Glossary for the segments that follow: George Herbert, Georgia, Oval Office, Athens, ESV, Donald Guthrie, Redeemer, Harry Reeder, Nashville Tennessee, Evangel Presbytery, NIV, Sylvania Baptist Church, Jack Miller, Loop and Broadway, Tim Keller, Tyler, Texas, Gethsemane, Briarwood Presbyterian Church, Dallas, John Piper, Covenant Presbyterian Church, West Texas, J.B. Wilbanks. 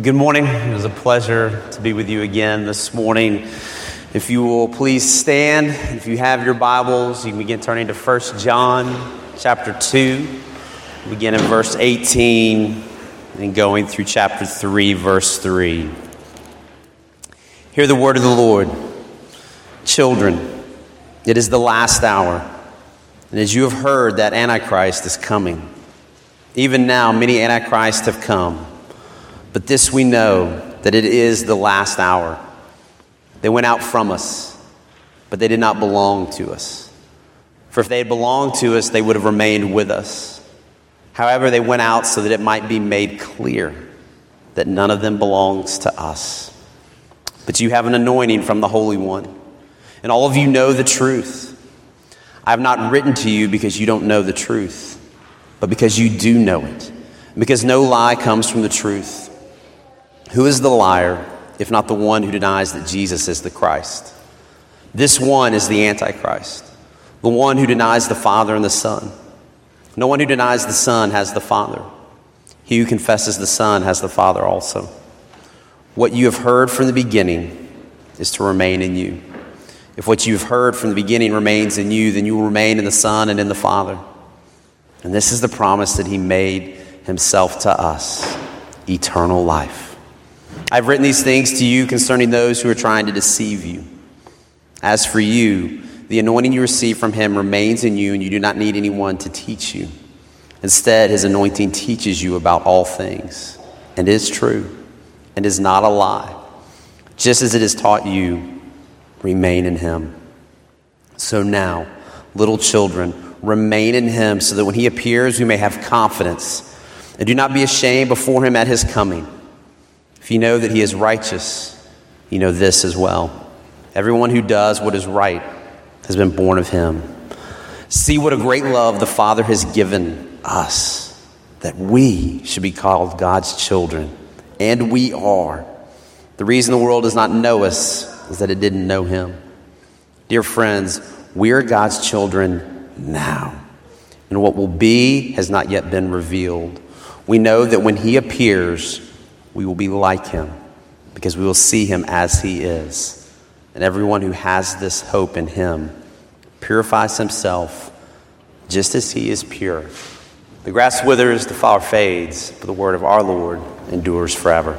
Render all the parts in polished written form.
Good morning. It was a pleasure to be with you again this morning. If you will please stand. If you have your Bibles, you can begin turning to 1 John chapter 2, begin in verse 18 and going through chapter 3, verse 3. Hear the word of the Lord. Children, it is the last hour, and as you have heard that Antichrist is coming, even now many Antichrists have come. But this we know, that it is the last hour. They went out from us, but they did not belong to us. For if they had belonged to us, they would have remained with us. However, they went out so that it might be made clear that none of them belongs to us. But you have an anointing from the Holy One, and all of you know the truth. I have not written to you because you don't know the truth, but because you do know it, because no lie comes from the truth. Who is the liar, if not the one who denies that Jesus is the Christ? This one is the Antichrist, the one who denies the Father and the Son. No one who denies the Son has the Father. He who confesses the Son has the Father also. What you have heard from the beginning is to remain in you. If what you've heard from the beginning remains in you, then you will remain in the Son and in the Father. And this is the promise that he made himself to us, eternal life. I've written these things to you concerning those who are trying to deceive you. As for you, the anointing you receive from him remains in you, and you do not need anyone to teach you. Instead, his anointing teaches you about all things, and is true, and is not a lie. Just as it has taught you, remain in him. So now, little children, remain in him, so that when he appears, we may have confidence, and do not be ashamed before him at his coming. If you know that he is righteous, you know this as well. Everyone who does what is right has been born of him. See what a great love the Father has given us, that we should be called God's children, and we are. The reason the world does not know us is that it didn't know him. Dear friends, we are God's children now, and what will be has not yet been revealed. We know that when he appears, we will be like him, because we will see him as he is. And everyone who has this hope in him purifies himself just as he is pure. The grass withers, the flower fades, but the word of our Lord endures forever.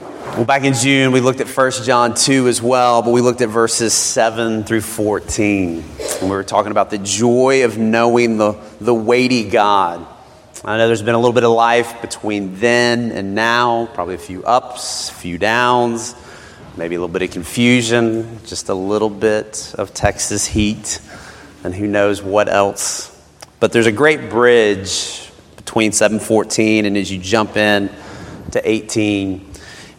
Well, back in June, we looked at 1 John 2 as well, but we looked at verses 7 through 14. And we were talking about the joy of knowing the weighty God. I know there's been a little bit of life between then and now, probably a few ups, a few downs, maybe a little bit of confusion, just a little bit of Texas heat, and who knows what else. But there's a great bridge between 7:14 and as you jump in to 18,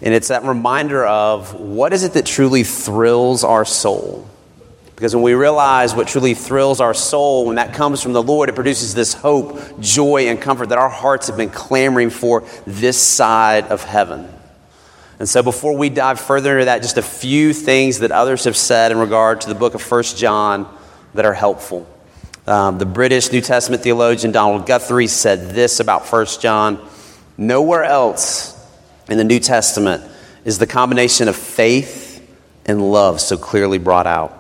and it's that reminder of what is it that truly thrills our soul. Because when we realize what truly thrills our soul, when that comes from the Lord, it produces this hope, joy, and comfort that our hearts have been clamoring for this side of heaven. And so before we dive further into that, just a few things that others have said in regard to the book of 1 John that are helpful. The British New Testament theologian Donald Guthrie said this about 1 John: nowhere else in the New Testament is the combination of faith and love so clearly brought out.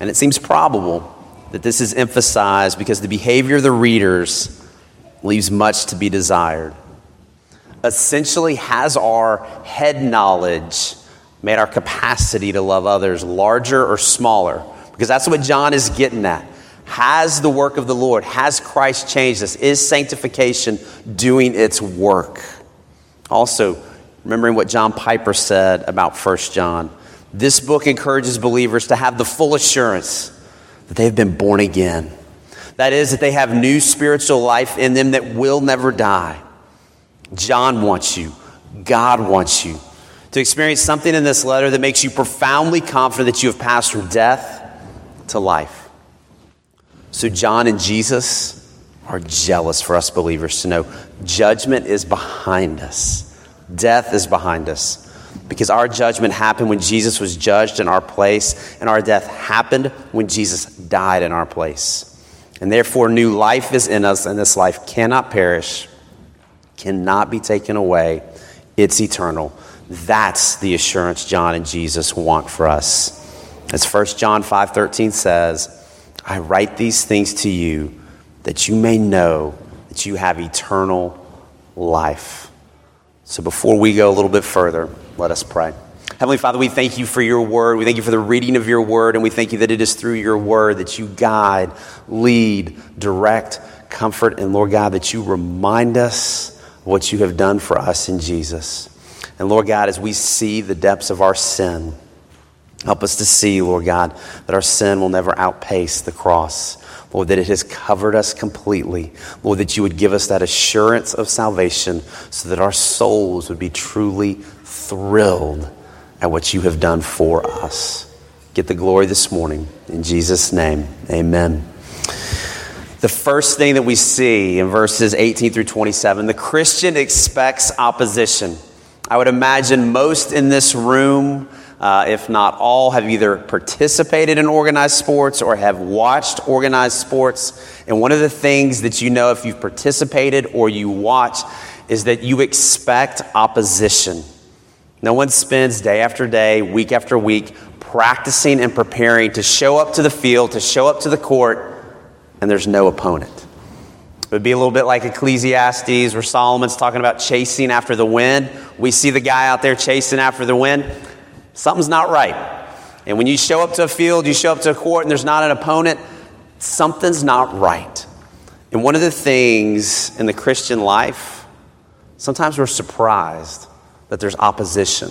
And it seems probable that this is emphasized because the behavior of the readers leaves much to be desired. Essentially, has our head knowledge made our capacity to love others larger or smaller? Because that's what John is getting at. Has the work of the Lord, has Christ changed us? Is sanctification doing its work? Also, remembering what John Piper said about 1 John, this book encourages believers to have the full assurance that they've been born again. That is, that they have new spiritual life in them that will never die. John wants you, God wants you to experience something in this letter that makes you profoundly confident that you have passed from death to life. So John and Jesus are jealous for us believers to know judgment is behind us. Death is behind us. Because our judgment happened when Jesus was judged in our place, and our death happened when Jesus died in our place. And therefore, new life is in us, and this life cannot perish, cannot be taken away. It's eternal. That's the assurance John and Jesus want for us. As 1 John 5:13 says, I write these things to you that you may know that you have eternal life. So before we go a little bit further, let us pray. Heavenly Father, we thank you for your word. We thank you for the reading of your word, and we thank you that it is through your word that you guide, lead, direct, comfort, and Lord God, that you remind us of what you have done for us in Jesus. And Lord God, as we see the depths of our sin, help us to see, Lord God, that our sin will never outpace the cross. Lord, that it has covered us completely. Lord, that you would give us that assurance of salvation so that our souls would be truly thrilled at what you have done for us. Get the glory this morning. In Jesus' name, amen. The first thing that we see in verses 18 through 27, the Christian expects opposition. I would imagine most in this room, if not all, have either participated in organized sports or have watched organized sports. And one of the things that you know if you've participated or you watch is that you expect opposition. No one spends day after day, week after week, practicing and preparing to show up to the field, to show up to the court, and there's no opponent. It would be a little bit like Ecclesiastes, where Solomon's talking about chasing after the wind. We see the guy out there chasing after the wind. Something's not right. And when you show up to a field, you show up to a court, and there's not an opponent, something's not right. And one of the things in the Christian life, sometimes we're surprised that there's opposition.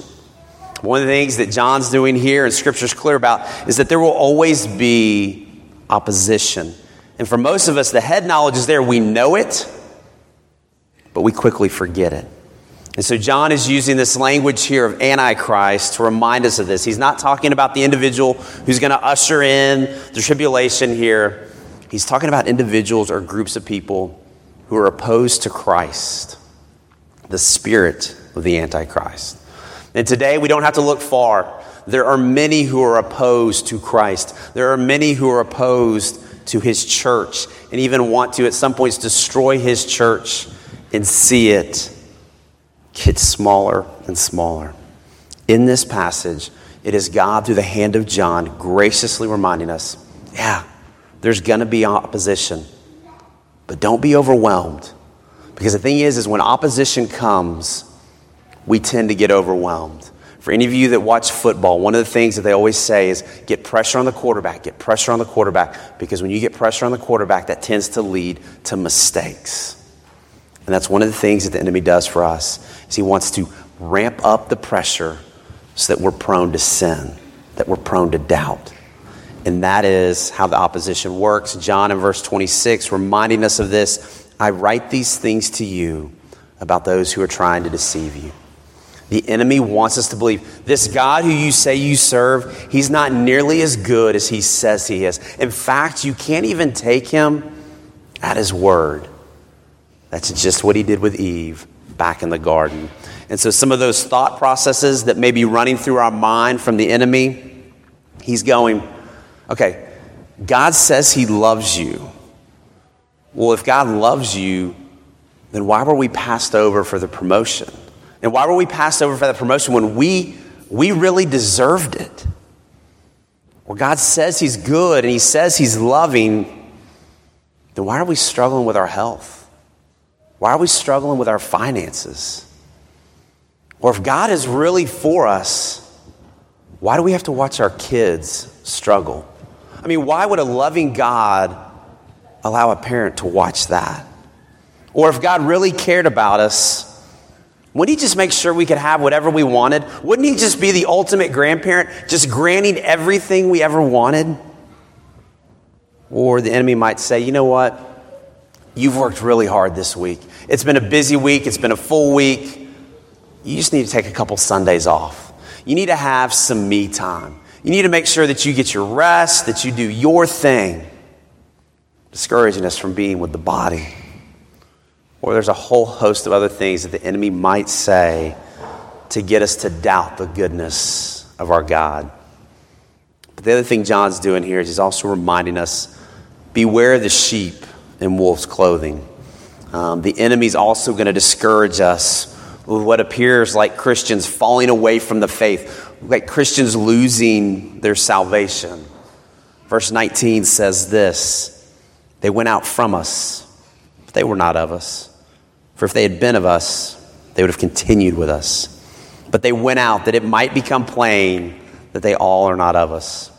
One of the things that John's doing here and Scripture's clear about is that there will always be opposition. And for most of us, the head knowledge is there. We know it, but we quickly forget it. And so John is using this language here of Antichrist to remind us of this. He's not talking about the individual who's going to usher in the tribulation here. He's talking about individuals or groups of people who are opposed to Christ, the spirit of the Antichrist. And today we don't have to look far. There are many who are opposed to Christ. There are many who are opposed to his church and even want to at some points destroy his church and see it gets smaller and smaller. In this passage, it is God through the hand of John graciously reminding us, yeah, there's going to be opposition, but don't be overwhelmed. Because the thing is when opposition comes, we tend to get overwhelmed. For any of you that watch football, one of the things that they always say is get pressure on the quarterback, get pressure on the quarterback. Because when you get pressure on the quarterback, that tends to lead to mistakes. And that's one of the things that the enemy does for us is he wants to ramp up the pressure so that we're prone to sin, that we're prone to doubt. And that is how the opposition works. John in verse 26 reminding us of this. I write these things to you about those who are trying to deceive you. The enemy wants us to believe this God who you say you serve, he's not nearly as good as he says he is. In fact, you can't even take him at his word. That's just what he did with Eve back in the garden. And so some of those thought processes that may be running through our mind from the enemy, he's going, okay, God says he loves you. Well, if God loves you, then why were we passed over for the promotion? And why were we passed over for that promotion when we really deserved it? Well, God says he's good and he says he's loving. Then why are we struggling with our health? Why are we struggling with our finances? Or if God is really for us, why do we have to watch our kids struggle? I mean, why would a loving God allow a parent to watch that? Or if God really cared about us, wouldn't he just make sure we could have whatever we wanted? Wouldn't he just be the ultimate grandparent, just granting everything we ever wanted? Or the enemy might say, you know what? You've worked really hard this week. It's been a busy week. It's been a full week. You just need to take a couple Sundays off. You need to have some me time. You need to make sure that you get your rest, that you do your thing. Discouraging us from being with the body. Or there's a whole host of other things that the enemy might say to get us to doubt the goodness of our God. But the other thing John's doing here is he's also reminding us, beware the sheep in wolf's clothing. The enemy's also going to discourage us with what appears like Christians falling away from the faith, like Christians losing their salvation. Verse 19 says this: they went out from us, but they were not of us. For if they had been of us, they would have continued with us. But they went out that it might become plain that they all are not of us.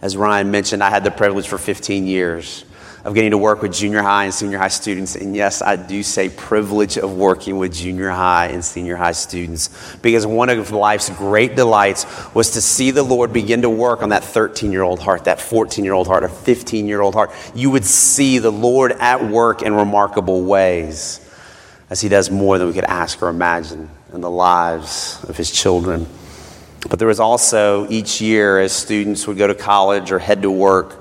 As Ryan mentioned, I had the privilege for 15 years of getting to work with junior high and senior high students. And yes, I do say privilege of working with junior high and senior high students, because one of life's great delights was to see the Lord begin to work on that 13-year-old heart, that 14-year-old heart, or 15-year-old heart. You would see the Lord at work in remarkable ways, as he does more than we could ask or imagine in the lives of his children. But there was also each year, as students would go to college or head to work,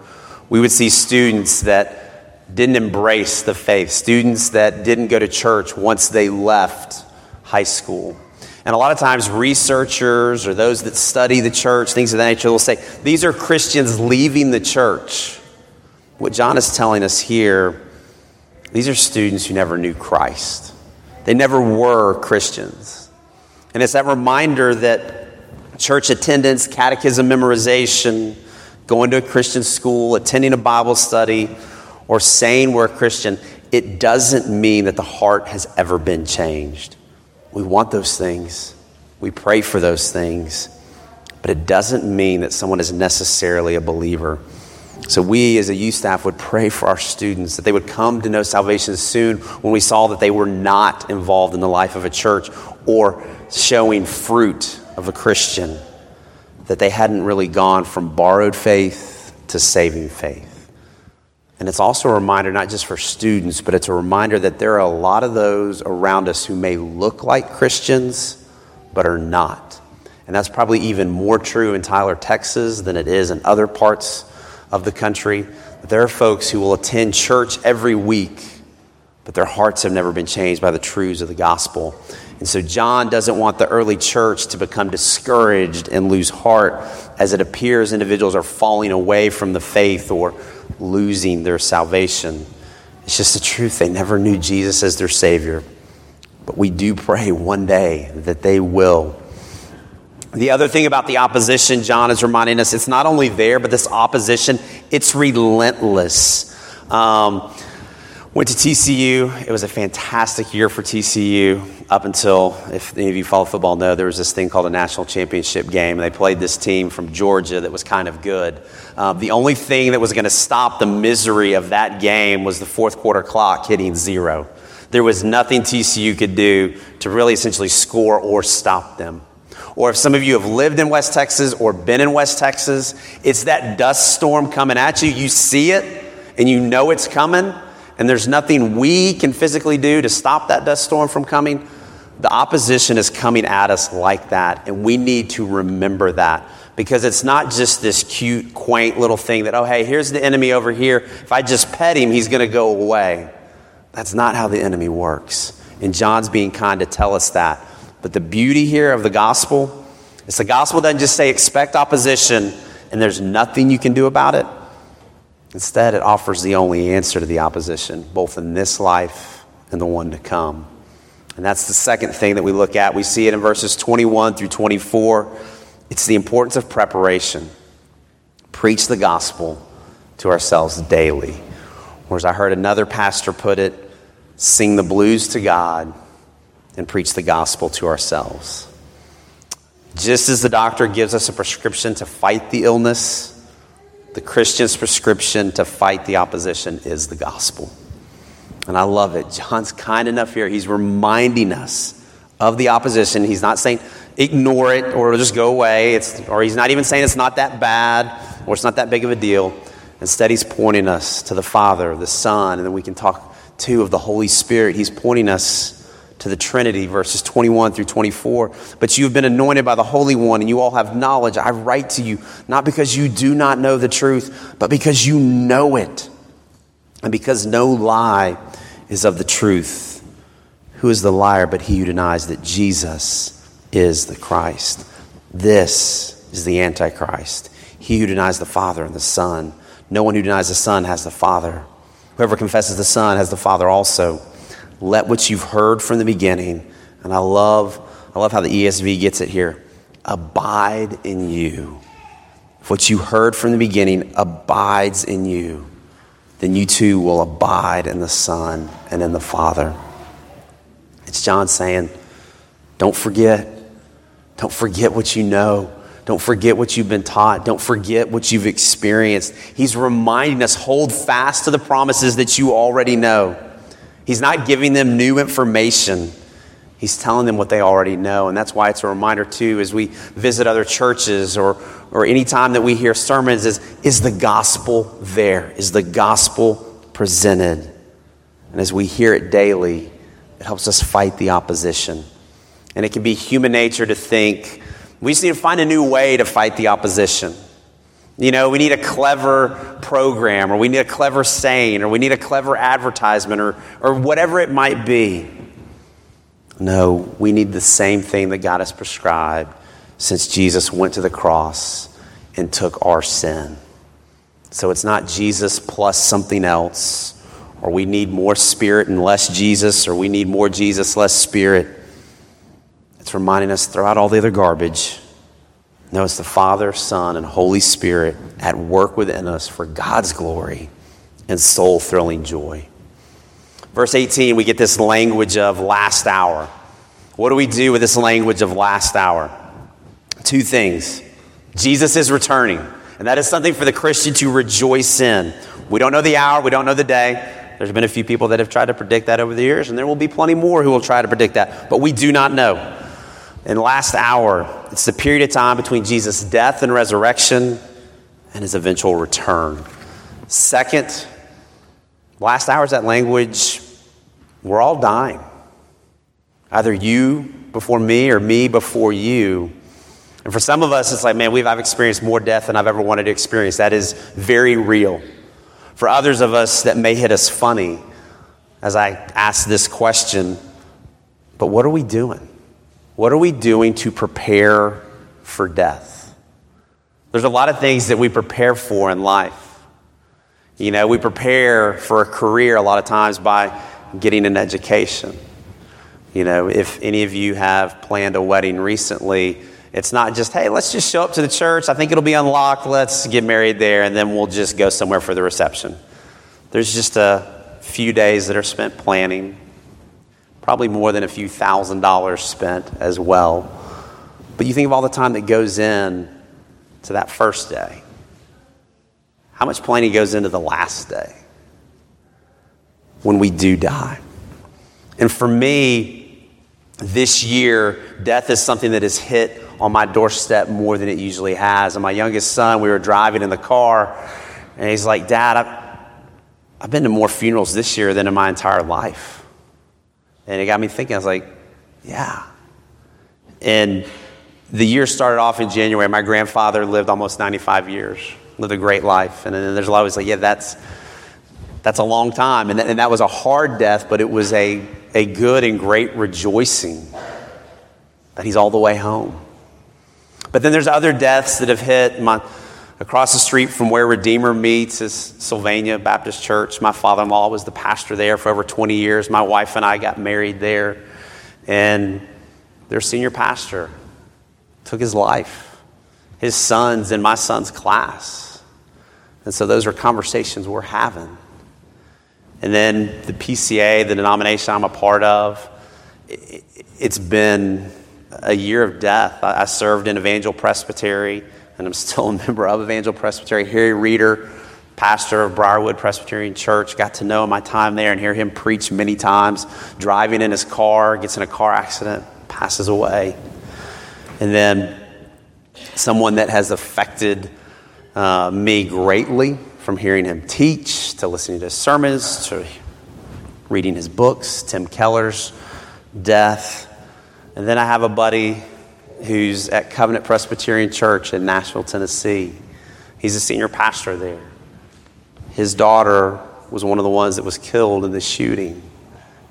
we would see students that didn't embrace the faith, students that didn't go to church once they left high school. And a lot of times researchers or those that study the church, things of that nature, will say, these are Christians leaving the church. What John is telling us here, these are students who never knew Christ. They never were Christians. And it's that reminder that church attendance, catechism memorization, going to a Christian school, attending a Bible study, or saying we're a Christian, it doesn't mean that the heart has ever been changed. We want those things. We pray for those things. But it doesn't mean that someone is necessarily a believer. So we as a youth staff would pray for our students that they would come to know salvation soon when we saw that they were not involved in the life of a church or showing fruit of a Christian, that they hadn't really gone from borrowed faith to saving faith. And it's also a reminder, not just for students, but it's a reminder that there are a lot of those around us who may look like Christians, but are not. And that's probably even more true in Tyler, Texas than it is in other parts of the country. There are folks who will attend church every week, but their hearts have never been changed by the truths of the gospel. And so John doesn't want the early church to become discouraged and lose heart as it appears individuals are falling away from the faith or losing their salvation. It's just the truth. They never knew Jesus as their Savior. But we do pray one day that they will. The other thing about the opposition, John is reminding us, it's not only there, but this opposition, it's relentless. Went to TCU. It was a fantastic year for TCU up until, if any of you follow football know, there was this thing called a national championship game, and they played this team from Georgia that was kind of good. The only thing that was going to stop the misery of that game was the fourth quarter clock hitting zero. There was nothing TCU could do to really essentially score or stop them. Or if some of you have lived in West Texas or been in West Texas, it's that dust storm coming at you. You see it, and you know it's coming. And there's nothing we can physically do to stop that dust storm from coming. The opposition is coming at us like that, and we need to remember that, because it's not just this cute, quaint little thing that, oh, hey, here's the enemy over here. If I just pet him, he's going to go away. That's not how the enemy works, and John's being kind to tell us that. But the beauty here of the gospel is the gospel doesn't just say expect opposition and there's nothing you can do about it. Instead, it offers the only answer to the opposition, both in this life and the one to come. And that's the second thing that we look at. We see it in verses 21 through 24. It's the importance of preparation. Preach the gospel to ourselves daily. Or as I heard another pastor put it, sing the blues to God and preach the gospel to ourselves. Just as the doctor gives us a prescription to fight the illness, the Christian's prescription to fight the opposition is the gospel. And I love it. John's kind enough here. He's reminding us of the opposition. He's not saying ignore it or it'll just go away. Or he's not even saying it's not that bad or it's not that big of a deal. Instead, he's pointing us to the Father, the Son, and then we can talk too of the Holy Spirit. He's pointing us to the Trinity, verses 21 through 24. But you have been anointed by the Holy One, and you all have knowledge. I write to you, not because you do not know the truth, but because you know it, and because no lie is of the truth. Who is the liar but he who denies that Jesus is the Christ? This is the Antichrist, he who denies the Father and the Son. No one who denies the Son has the Father. Whoever confesses the Son has the Father also. Let what you've heard from the beginning, and I love how the ESV gets it here, abide in you. If what you heard from the beginning abides in you, then you too will abide in the Son and in the Father. It's John saying, don't forget. Don't forget what you know. Don't forget what you've been taught. Don't forget what you've experienced. He's reminding us, hold fast to the promises that you already know. He's not giving them new information. He's telling them what they already know. And that's why it's a reminder, too, as we visit other churches or any time that we hear sermons, is the gospel there? Is the gospel presented? And as we hear it daily, it helps us fight the opposition. And it can be human nature to think, we just need to find a new way to fight the opposition. You know, we need a clever program, or we need a clever saying, or we need a clever advertisement, or whatever it might be. No, we need the same thing that God has prescribed since Jesus went to the cross and took our sin. So it's not Jesus plus something else, or we need more spirit and less Jesus, or we need more Jesus, less spirit. It's reminding us, throw out all the other garbage. No, it's the Father, Son, and Holy Spirit at work within us for God's glory and soul-thrilling joy. Verse 18, we get this language of last hour. What do we do with this language of last hour? Two things. Jesus is returning, and that is something for the Christian to rejoice in. We don't know the hour. We don't know the day. There's been a few people that have tried to predict that over the years, and there will be plenty more who will try to predict that. But we do not know. In last hour, it's the period of time between Jesus' death and resurrection and his eventual return. Second, last hour is that language, we're all dying. Either you before me or me before you. And for some of us, it's like, man, I've experienced more death than I've ever wanted to experience. That is very real. For others of us, that may hit us funny as I ask this question, but what are we doing? What are we doing to prepare for death? There's a lot of things that we prepare for in life. You know, we prepare for a career a lot of times by getting an education. You know, if any of you have planned a wedding recently, it's not just, hey, let's just show up to the church. I think it'll be unlocked. Let's get married there, and then we'll just go somewhere for the reception. There's just a few days that are spent planning, probably more than a few $1,000s spent as well. But you think of all the time that goes in to that first day. How much planning goes into the last day when we do die? And for me, this year, death is something that has hit on my doorstep more than it usually has. And my youngest son, we were driving in the car, and he's like, Dad, I've been to more funerals this year than in my entire life. And it got me thinking. I was like, yeah. And the year started off in January. My grandfather lived almost 95 years. Lived a great life. And then there's a lot of, like, yeah, that's a long time. And that was a hard death, but it was a good and great rejoicing that he's all the way home. But then there's other deaths that have hit. Across the street from where Redeemer meets is Sylvania Baptist Church. My father-in-law was the pastor there for over 20 years. My wife and I got married there. And their senior pastor took his life. His son's in my son's class. And so those are conversations we're having. And then the PCA, the denomination I'm a part of, it's been a year of death. I served in Evangel Presbytery, and I'm still a member of Evangel Presbytery. Harry Reeder, pastor of Briarwood Presbyterian Church, got to know my time there and hear him preach many times, driving in his car, gets in a car accident, passes away. And then someone that has affected me greatly, from hearing him teach, to listening to his sermons, to reading his books, Tim Keller's death. And then I have a buddy who's at Covenant Presbyterian Church in Nashville, Tennessee. He's a senior pastor there. His daughter was one of the ones that was killed in the shooting,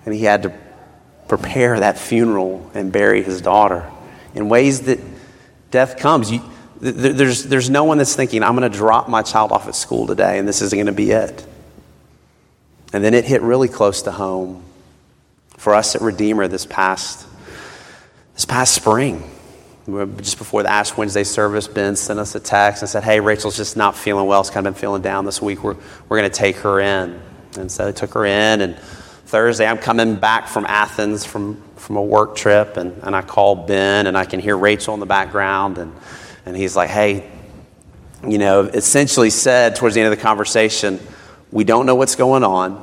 and he had to prepare that funeral and bury his daughter in ways that death comes. There's no one that's thinking, I'm going to drop my child off at school today, and this isn't going to be it. And then it hit really close to home for us at Redeemer this past spring. Just before the Ash Wednesday service, Ben sent us a text and said, "Hey, Rachel's just not feeling well. She's kind of been feeling down this week. We're going to take her in." And so they took her in, and Thursday I'm coming back from Athens from a work trip, and I call Ben, and I can hear Rachel in the background, and he's like, "Hey, you know," essentially said towards the end of the conversation, "We don't know what's going on,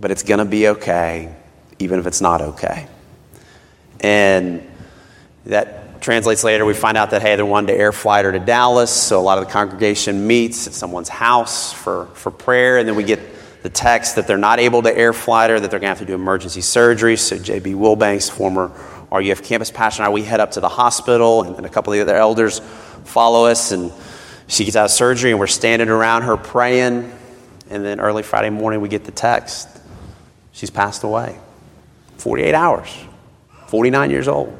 but it's going to be okay, even if it's not okay." And that translates later. We find out that, hey, they're wanting to air flight her to Dallas, so a lot of the congregation meets at someone's house for prayer, and then we get the text that they're not able to air flight her, that they're going to have to do emergency surgery. So J.B. Wilbanks, former RUF campus pastor, and I, we head up to the hospital, and a couple of the other elders follow us, and she gets out of surgery, and we're standing around her praying, and then early Friday morning we get the text, she's passed away, 48 hours, 49 years old.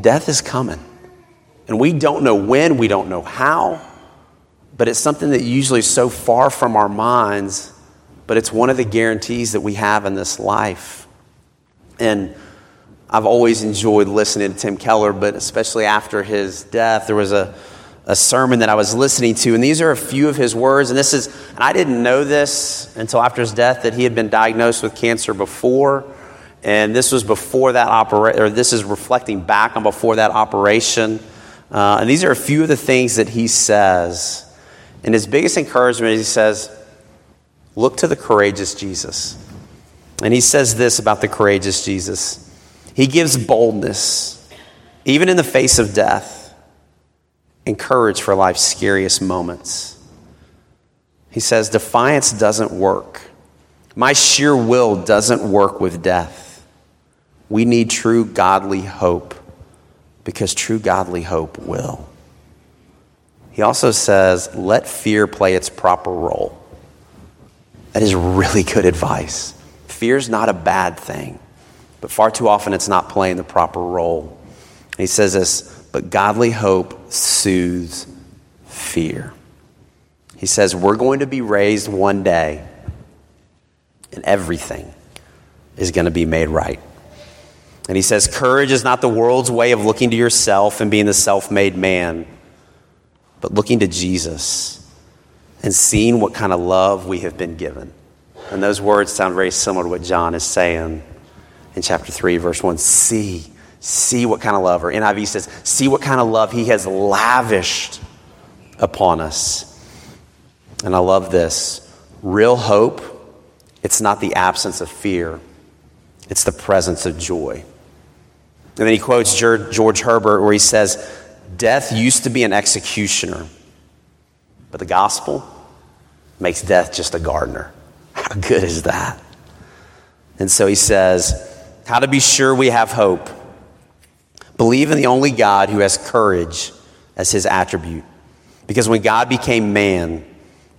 Death is coming, and we don't know when, we don't know how, but it's something that usually is so far from our minds, but it's one of the guarantees that we have in this life. And I've always enjoyed listening to Tim Keller, but especially after his death, there was a sermon that I was listening to, and these are a few of his words, and I didn't know this until after his death, that he had been diagnosed with cancer before. And this was before that operation, or this is reflecting back on before that operation. And these are a few of the things that he says. And his biggest encouragement is, he says, look to the courageous Jesus. And he says this about the courageous Jesus. He gives boldness, even in the face of death, and courage for life's scariest moments. He says, defiance doesn't work. My sheer will doesn't work with death. We need true godly hope, because true godly hope will. He also says, let fear play its proper role. That is really good advice. Fear's not a bad thing, but far too often it's not playing the proper role. And he says this, but godly hope soothes fear. He says, we're going to be raised one day, and everything is going to be made right. And he says, courage is not the world's way of looking to yourself and being the self-made man, but looking to Jesus and seeing what kind of love we have been given. And those words sound very similar to what John is saying in chapter 3, verse 1. See what kind of love, or NIV says, see what kind of love he has lavished upon us. And I love this. Real hope, it's not the absence of fear. It's the presence of joy. And then he quotes George Herbert, where he says, death used to be an executioner, but the gospel makes death just a gardener. How good is that? And so he says, how to be sure we have hope. Believe in the only God who has courage as his attribute. Because when God became man,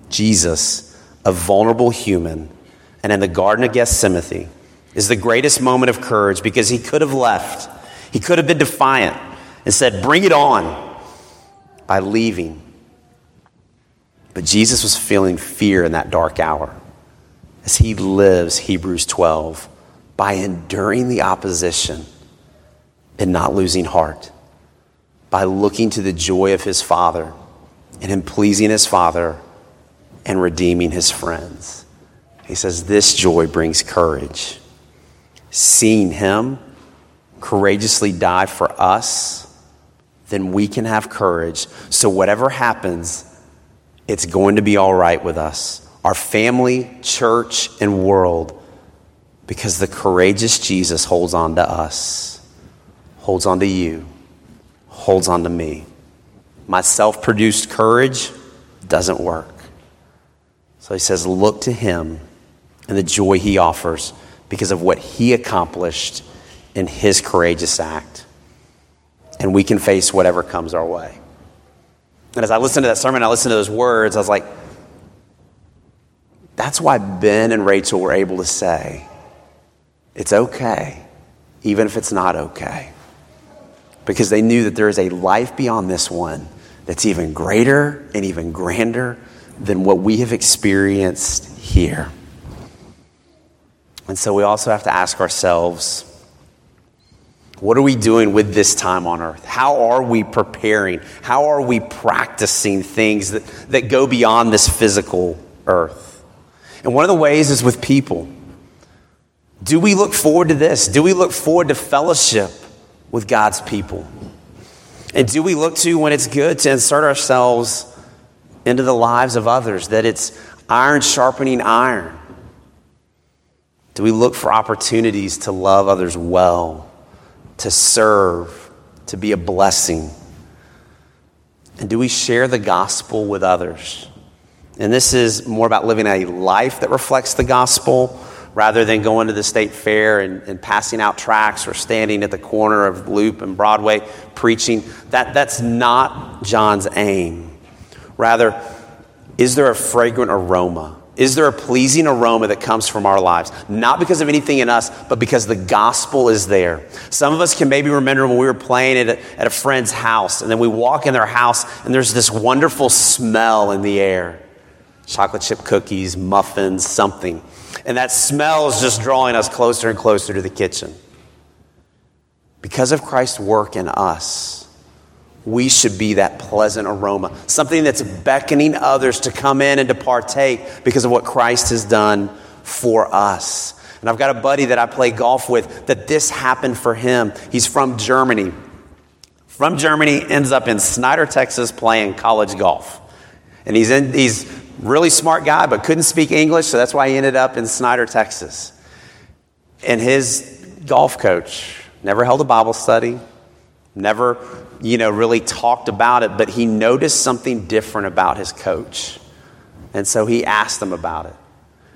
Jesus, a vulnerable human, and in the Garden of Gethsemane, is the greatest moment of courage, because he could have left. He could have been defiant and said, bring it on, by leaving. But Jesus was feeling fear in that dark hour as he lives Hebrews 12 by enduring the opposition and not losing heart, by looking to the joy of his Father and him pleasing his Father and redeeming his friends. He says, this joy brings courage. Seeing him courageously die for us, then we can have courage. So whatever happens, it's going to be all right with us, our family, church, and world, because the courageous Jesus holds on to us, holds on to you, holds on to me. My self-produced courage doesn't work. So he says, look to him and the joy he offers, because of what he accomplished in his courageous act. And we can face whatever comes our way. And as I listened to that sermon, I listened to those words, I was like, that's why Ben and Rachel were able to say, it's okay, even if it's not okay. Because they knew that there is a life beyond this one that's even greater and even grander than what we have experienced here. And so we also have to ask ourselves, what are we doing with this time on earth? How are we preparing? How are we practicing things that go beyond this physical earth? And one of the ways is with people. Do we look forward to this? Do we look forward to fellowship with God's people? And do we look to, when it's good, to insert ourselves into the lives of others, that it's iron sharpening iron? Do we look for opportunities to love others well, to serve, to be a blessing? And do we share the gospel with others? And this is more about living a life that reflects the gospel rather than going to the state fair and passing out tracts or standing at the corner of Loop and Broadway preaching. That's not John's aim. Rather, is there a fragrant aroma? Is there a pleasing aroma that comes from our lives? Not because of anything in us, but because the gospel is there. Some of us can maybe remember when we were playing at a friend's house, and then we walk in their house, and there's this wonderful smell in the air. Chocolate chip cookies, muffins, something. And that smell is just drawing us closer and closer to the kitchen. Because of Christ's work in us, we should be that pleasant aroma, something that's beckoning others to come in and to partake because of what Christ has done for us. And I've got a buddy that I play golf with that this happened for him. He's from Germany. From Germany, ends up in Snyder, Texas, playing college golf. And he's really smart guy, but couldn't speak English, so that's why he ended up in Snyder, Texas. And his golf coach never held a Bible study, never really talked about it, but he noticed something different about his coach. And so he asked him about it.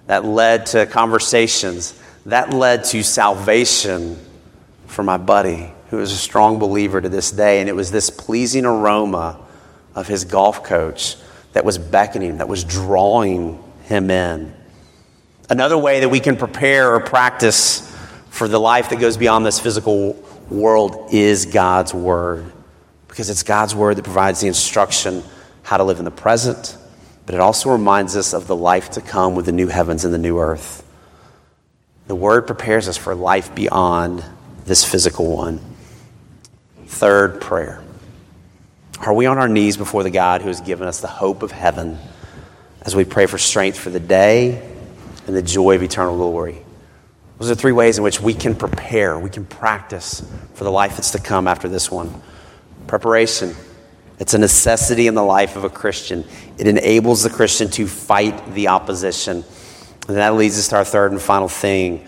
That led to conversations. That led to salvation for my buddy, who is a strong believer to this day. And it was this pleasing aroma of his golf coach that was beckoning, that was drawing him in. Another way that we can prepare or practice for the life that goes beyond this physical world is God's word. Because it's God's word that provides the instruction how to live in the present, but it also reminds us of the life to come with the new heavens and the new earth. The word prepares us for life beyond this physical one. Third, prayer. Are we on our knees before the God who has given us the hope of heaven as we pray for strength for the day and the joy of eternal glory? Those are three ways in which we can prepare, we can practice for the life that's to come after this one. Preparation, it's a necessity in the life of a Christian. It enables the Christian to fight the opposition. And that leads us to our third and final thing.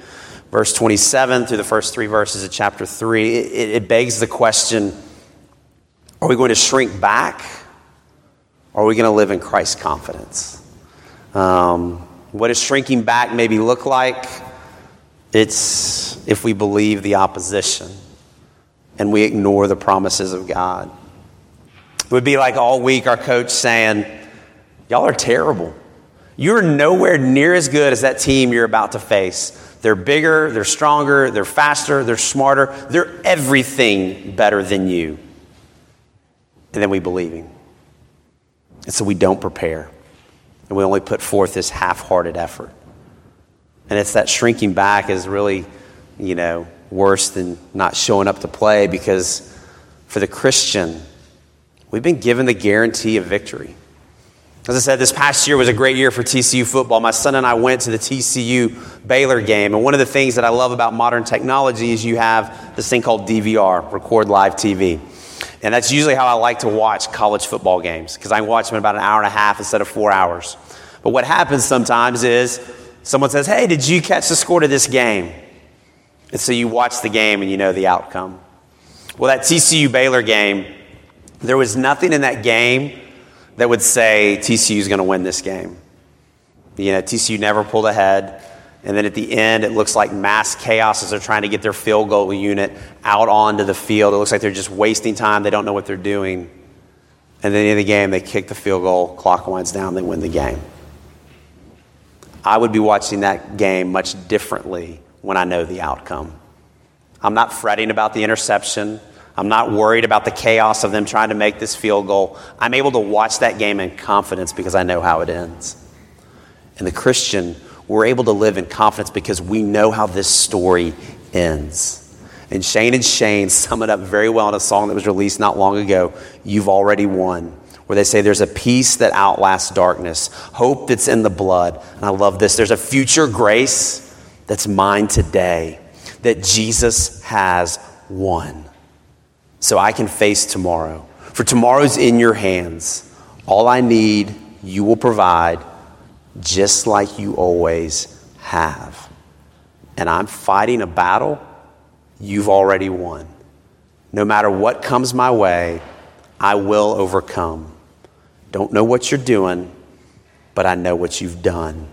Verse 27 through the first three verses of chapter 3, it begs the question, are we going to shrink back? Or are we going to live in Christ's confidence? What does shrinking back maybe look like? It's if we believe the opposition and we ignore the promises of God. It would be like all week our coach saying, y'all are terrible. You're nowhere near as good as that team you're about to face. They're bigger, they're stronger, they're faster, they're smarter. They're everything better than you. And then we believe him. And so we don't prepare. And we only put forth this half-hearted effort. And it's that shrinking back is really, worse than not showing up to play, because for the Christian, we've been given the guarantee of victory. As I said, this past year was a great year for TCU football. My son and I went to the TCU Baylor game, and one of the things that I love about modern technology is you have this thing called DVR, Record Live TV. And that's usually how I like to watch college football games, because I can watch them in about an hour and a half instead of 4 hours. But what happens sometimes is someone says, hey, did you catch the score to this game? And so you watch the game and you know the outcome. Well, that TCU Baylor game, there was nothing in that game that would say TCU's going to win this game. TCU never pulled ahead. And then at the end, it looks like mass chaos as they're trying to get their field goal unit out onto the field. It looks like they're just wasting time. They don't know what they're doing. And then in the game, they kick the field goal, clock winds down, they win the game. I would be watching that game much differently when I know the outcome. I'm not fretting about the interception. I'm not worried about the chaos of them trying to make this field goal. I'm able to watch that game in confidence because I know how it ends. And the Christian, we're able to live in confidence because we know how this story ends. And Shane sum it up very well in a song that was released not long ago, You've Already Won, where they say there's a peace that outlasts darkness, hope that's in the blood. And I love this. There's a future grace that's mine today that Jesus has won. So I can face tomorrow. For tomorrow's in your hands. All I need, you will provide, just like you always have. And I'm fighting a battle you've already won. No matter what comes my way, I will overcome. Don't know what you're doing, but I know what you've done.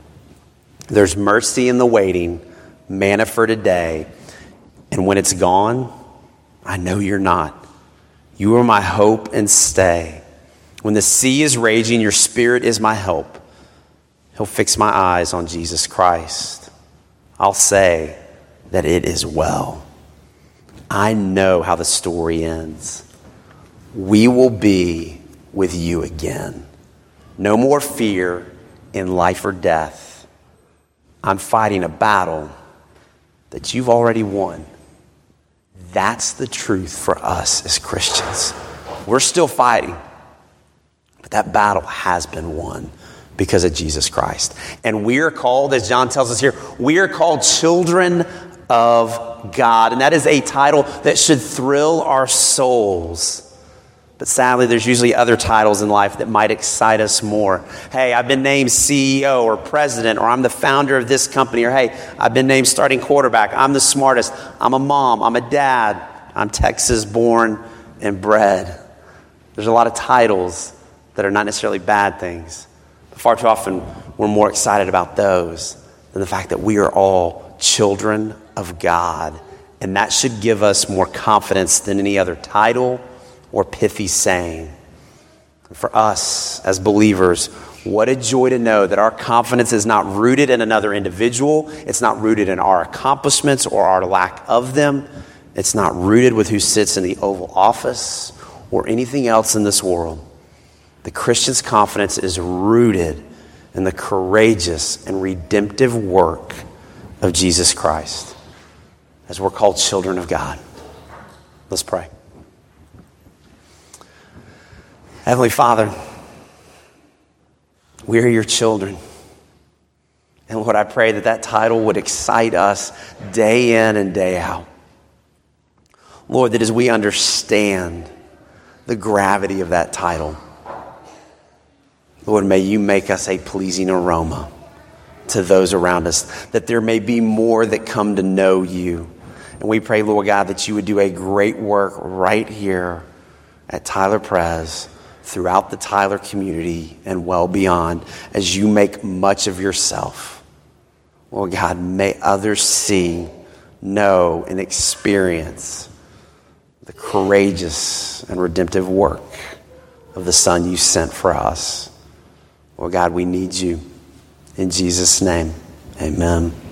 There's mercy in the waiting, manna for today. And when it's gone, I know you're not. You are my hope and stay. When the sea is raging, your spirit is my help. He'll fix my eyes on Jesus Christ. I'll say that it is well. I know how the story ends. We will be with you again. No more fear in life or death. I'm fighting a battle that you've already won. That's the truth for us as Christians. We're still fighting, but that battle has been won because of Jesus Christ. And we are called, as John tells us here, we are called children of God. And that is a title that should thrill our souls. But sadly, there's usually other titles in life that might excite us more. Hey, I've been named CEO or president, or I'm the founder of this company, or hey, I've been named starting quarterback. I'm the smartest. I'm a mom. I'm a dad. I'm Texas born and bred. There's a lot of titles that are not necessarily bad things. But far too often, we're more excited about those than the fact that we are all children of God. And that should give us more confidence than any other title or pithy saying. For us as believers, what a joy to know that our confidence is not rooted in another individual. It's not rooted in our accomplishments or our lack of them. It's not rooted with who sits in the Oval Office or anything else in this world. The Christian's confidence is rooted in the courageous and redemptive work of Jesus Christ, as we're called children of God. Let's pray. Heavenly Father, we are your children. And Lord, I pray that that title would excite us day in and day out. Lord, that as we understand the gravity of that title, Lord, may you make us a pleasing aroma to those around us, that there may be more that come to know you. And we pray, Lord God, that you would do a great work right here at Tyler Pres, throughout the Tyler community and well beyond, as you make much of yourself. Lord God, may others see, know, and experience the courageous and redemptive work of the Son you sent for us. Lord God, we need you. In Jesus' name, amen.